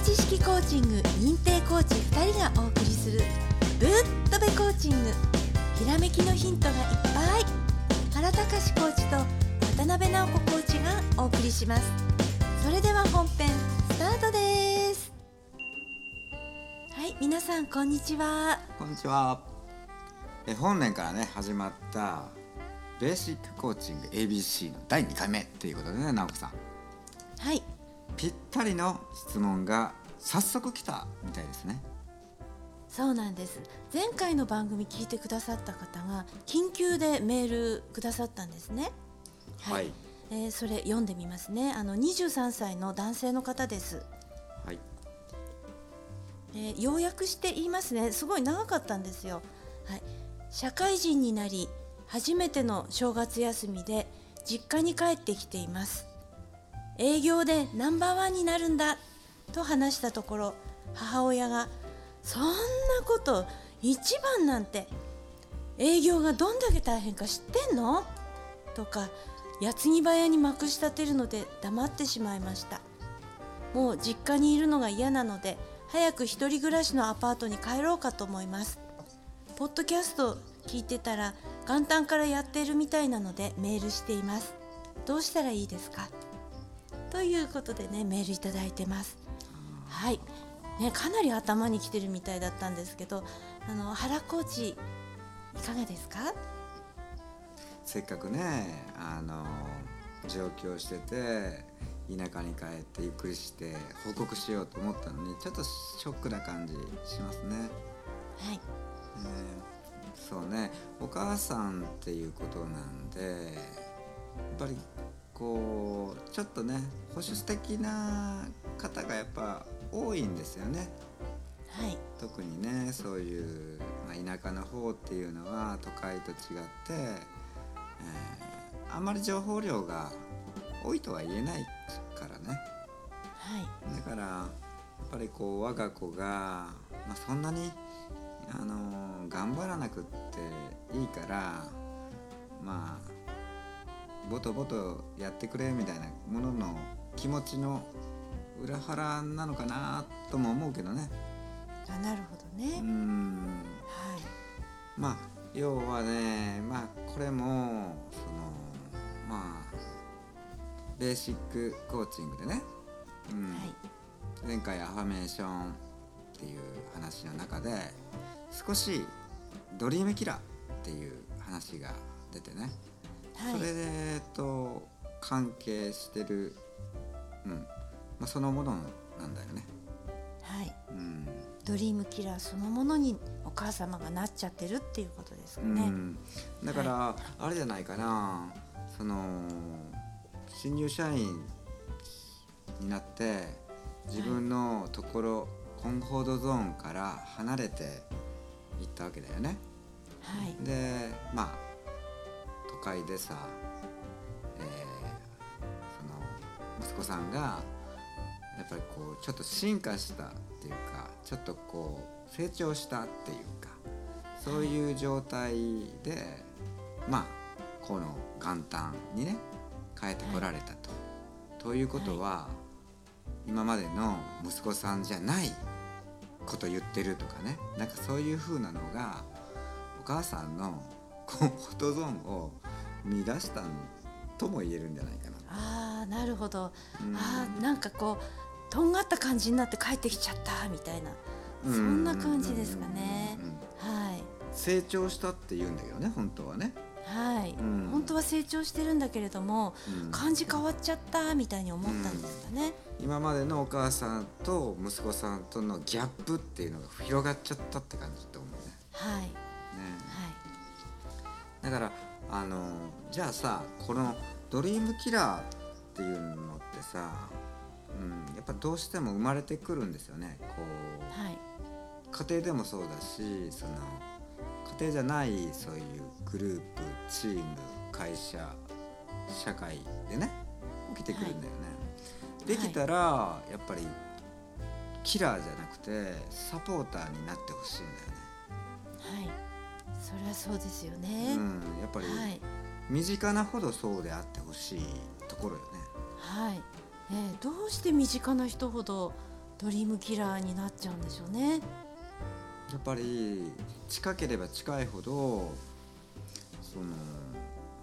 べ知識コーチング認定コーチ2人がお送りするぶっとべコーチング、ひらめきのヒントがいっぱい。原孝コーチと渡辺直子コーチがお送りします。それでは本編スタートです。はい、皆さんこんにちは。こんにちは。本年からね始まったベーシックコーチング ABC の第2回目ということでね、直子さん、はい、ぴったりの質問が早速来たみたいですね。そうなんです。前回の番組聞いてくださった方が緊急でメールくださったんですね。はい、はい、それ読んでみますね。23歳の男性の方です。はい、要約して言いますね。すごい長かったんですよ。はい、社会人になり初めての正月休みで実家に帰ってきています。営業でナンバーワンになるんだと話したところ、母親がそんなこと一番なんて営業がどんだけ大変か知ってんのとか矢継ぎ早にまくし立てるので黙ってしまいました。もう実家にいるのが嫌なので早く一人暮らしのアパートに帰ろうかと思います。ポッドキャスト聞いてたら元旦からやっているみたいなのでメールしています。どうしたらいいですかということでね、メールいただいてます。はいね、かなり頭にきてるみたいだったんですけど、原コーチいかがですか？せっかくね上京してて田舎に帰ってゆっくりして報告しようと思ったのにちょっとショックな感じしますね。はい、そうね、お母さんっていうことなんでやっぱりこうちょっとね保守的な方がやっぱ多いんですよね。はい、特にねそういう、田舎の方っていうのは都会と違って、あんまり情報量が多いとは言えないからね。はい、だからやっぱりこう我が子が、そんなに、頑張らなくっていいからボトボトやってくれみたいなものの気持ちの裏腹なのかなとも思うけどね。あ、なるほどね。はい、要はね、これもベーシックコーチングでね、はい、前回アファメーションっていう話の中で少しドリームキラーっていう話が出てね、それと関係してる、そのものなんだよね。はい、ドリームキラーそのものにお母様がなっちゃってるっていうことですかね。だから、あれじゃないかな、新入社員になって自分のところ、コンフォートゾーンから離れていったわけだよね。はい、で都会でさ、息子さんがやっぱりこうちょっと進化したっていうかちょっとこう成長したっていうかそういう状態で、この元旦にね帰ってこられたと、ということは、今までの息子さんじゃないこと言ってるとかね、なんかそういう風なのがお母さんのコンフォートゾーンを乱したとも言えるんじゃないかな。あー、なるほど。なんかこうとんがった感じになって帰ってきちゃったみたいな、そんな感じですかね。はい、成長したって言うんだけどね、本当はね。はい、本当は成長してるんだけれども、感じ変わっちゃったみたいに思ったんですかね。今までのお母さんと息子さんとのギャップっていうのが広がっちゃったって感じと思うね。はい、ね、はい、だからじゃあさ、このドリームキラーっていうのってさ、やっぱどうしても生まれてくるんですよね。こう、家庭でもそうだし、その家庭じゃないそういうグループ、チーム、会社、社会でね起きてくるんだよね。できたら、やっぱりキラーじゃなくてサポーターになってほしいんだよね。はい、それはそうですよね。やっぱり、身近なほどそうであってほしいところよね。はい、どうして身近な人ほどドリームキラーになっちゃうんでしょうね。やっぱり近ければ近いほどその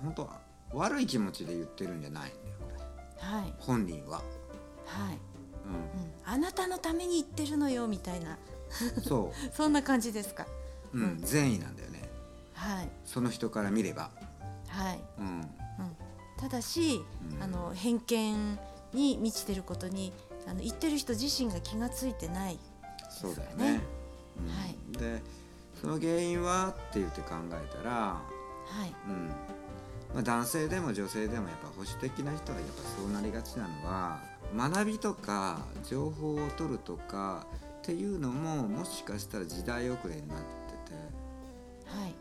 本当は悪い気持ちで言ってるんじゃないんだよこれ、はい、本人は、はい、うんうん、あなたのために言ってるのよみたいなそうそんな感じですか、うんうん、善意なんだよね、はい、その人から見れば、はい、うんうん、ただし、うん、偏見に満ちてることに言ってる人自身が気がついてないですかね。そうだよね、うん、はい、でその原因はって言って考えたら、はい、うん、まあ、男性でも女性でもやっぱ保守的な人はやっぱそうなりがちなのは、学びとか情報を取るとかっていうのももしかしたら時代遅れになってて、はい、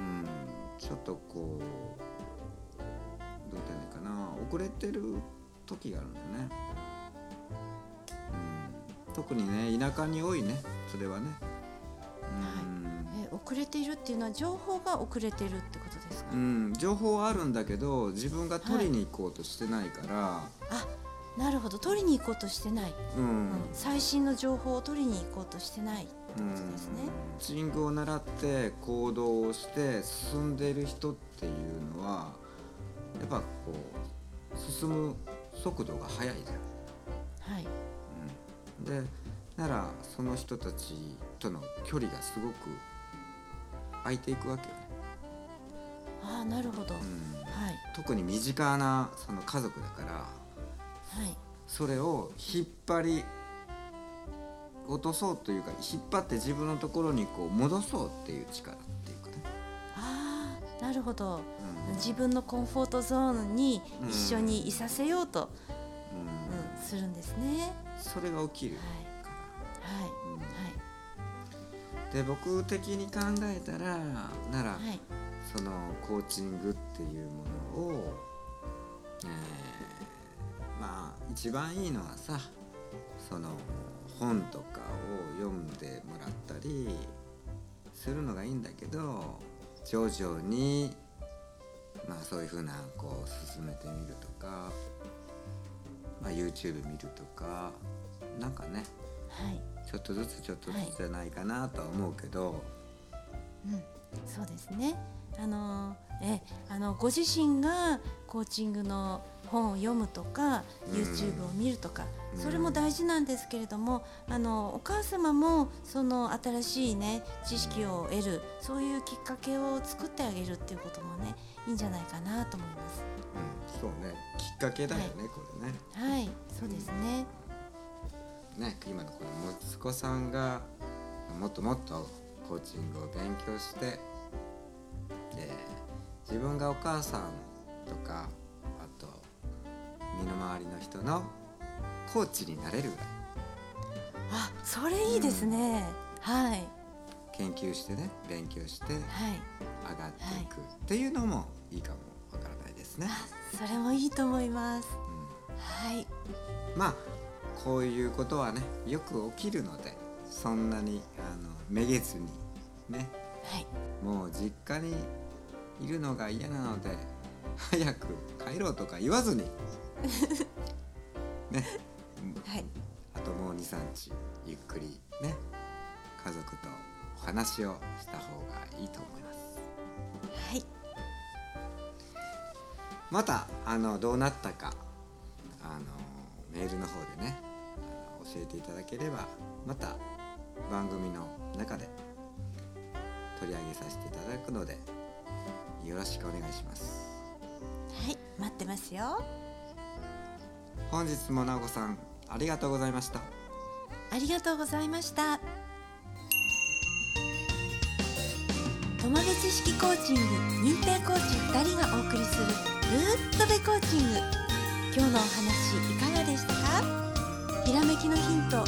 うん、ちょっとこうどうだろうかな、遅れてる時があるんだよね、うん、特にね田舎に多いねそれはね、うん、はい、遅れているっていうのは情報が遅れてるってことですか、うん、情報はあるんだけど自分が取りに行こうとしてないから、はい、あ、なるほど、取りに行こうとしてない、うんうん、最新の情報を取りに行こうとしてないってことですね。スイングを習って行動をして進んでいる人っていうのはやっぱこう進む速度が速いじゃん、はい、うん、でならその人たちとの距離がすごく空いていくわけよね。ああ、なるほど、うん、はい、特に身近なその家族だからはい、それを引っ張り落とそうというか引っ張って自分のところにこう戻そうっていう力っていうかね。ああ、なるほど、うん、自分のコンフォートゾーンに一緒にいさせようと、うんうん、するんですね。それが起きるから、はいはい、うん、はい、で僕的に考えたらなら、はい、そのコーチングっていうものを、まあ一番いいのはさ、その本とかを読んでもらったりするのがいいんだけど、徐々にまあそういう風なこう進めてみるとか、まあ YouTube 見るとかなんかね、はい、ちょっとずつちょっとずつじゃないかなとは思うけど、はい、うん、そうですね。ご自身がコーチングの本を読むとか YouTube を見るとか、うん、それも大事なんですけれども、お母様もその新しいね知識を得るそういうきっかけを作ってあげるっていうこともねいいんじゃないかなと思います、うん、そうね、きっかけだよね、はい、これね、はい、そうですね、うん、ね、今のこの息子さんがもっともっとコーチングを勉強してで自分がお母さんとか身の回りの人のコーチになれるぐらい。あ、それいいですね、うん、はい、研究してね、勉強して上がっていくっていうのもいいかもわからないですね、はい、それもいいと思います、うん、はい、まあこういうことはねよく起きるのでそんなにめげずにね、はい、もう実家にいるのが嫌なので早く帰ろうとか言わずにね、はい、あともう 2,3 日ゆっくりね家族とお話をした方がいいと思います。はい、またどうなったかメールの方でね教えていただければまた番組の中で取り上げさせていただくのでよろしくお願いします。はい、待ってますよ。本日もなおこさんありがとうございました。ありがとうございました。トマベ知識コーチング認定コーチ2人がお送りするぶーっとべコーチング、今日のお話いかがでしたか？ひらめきのヒント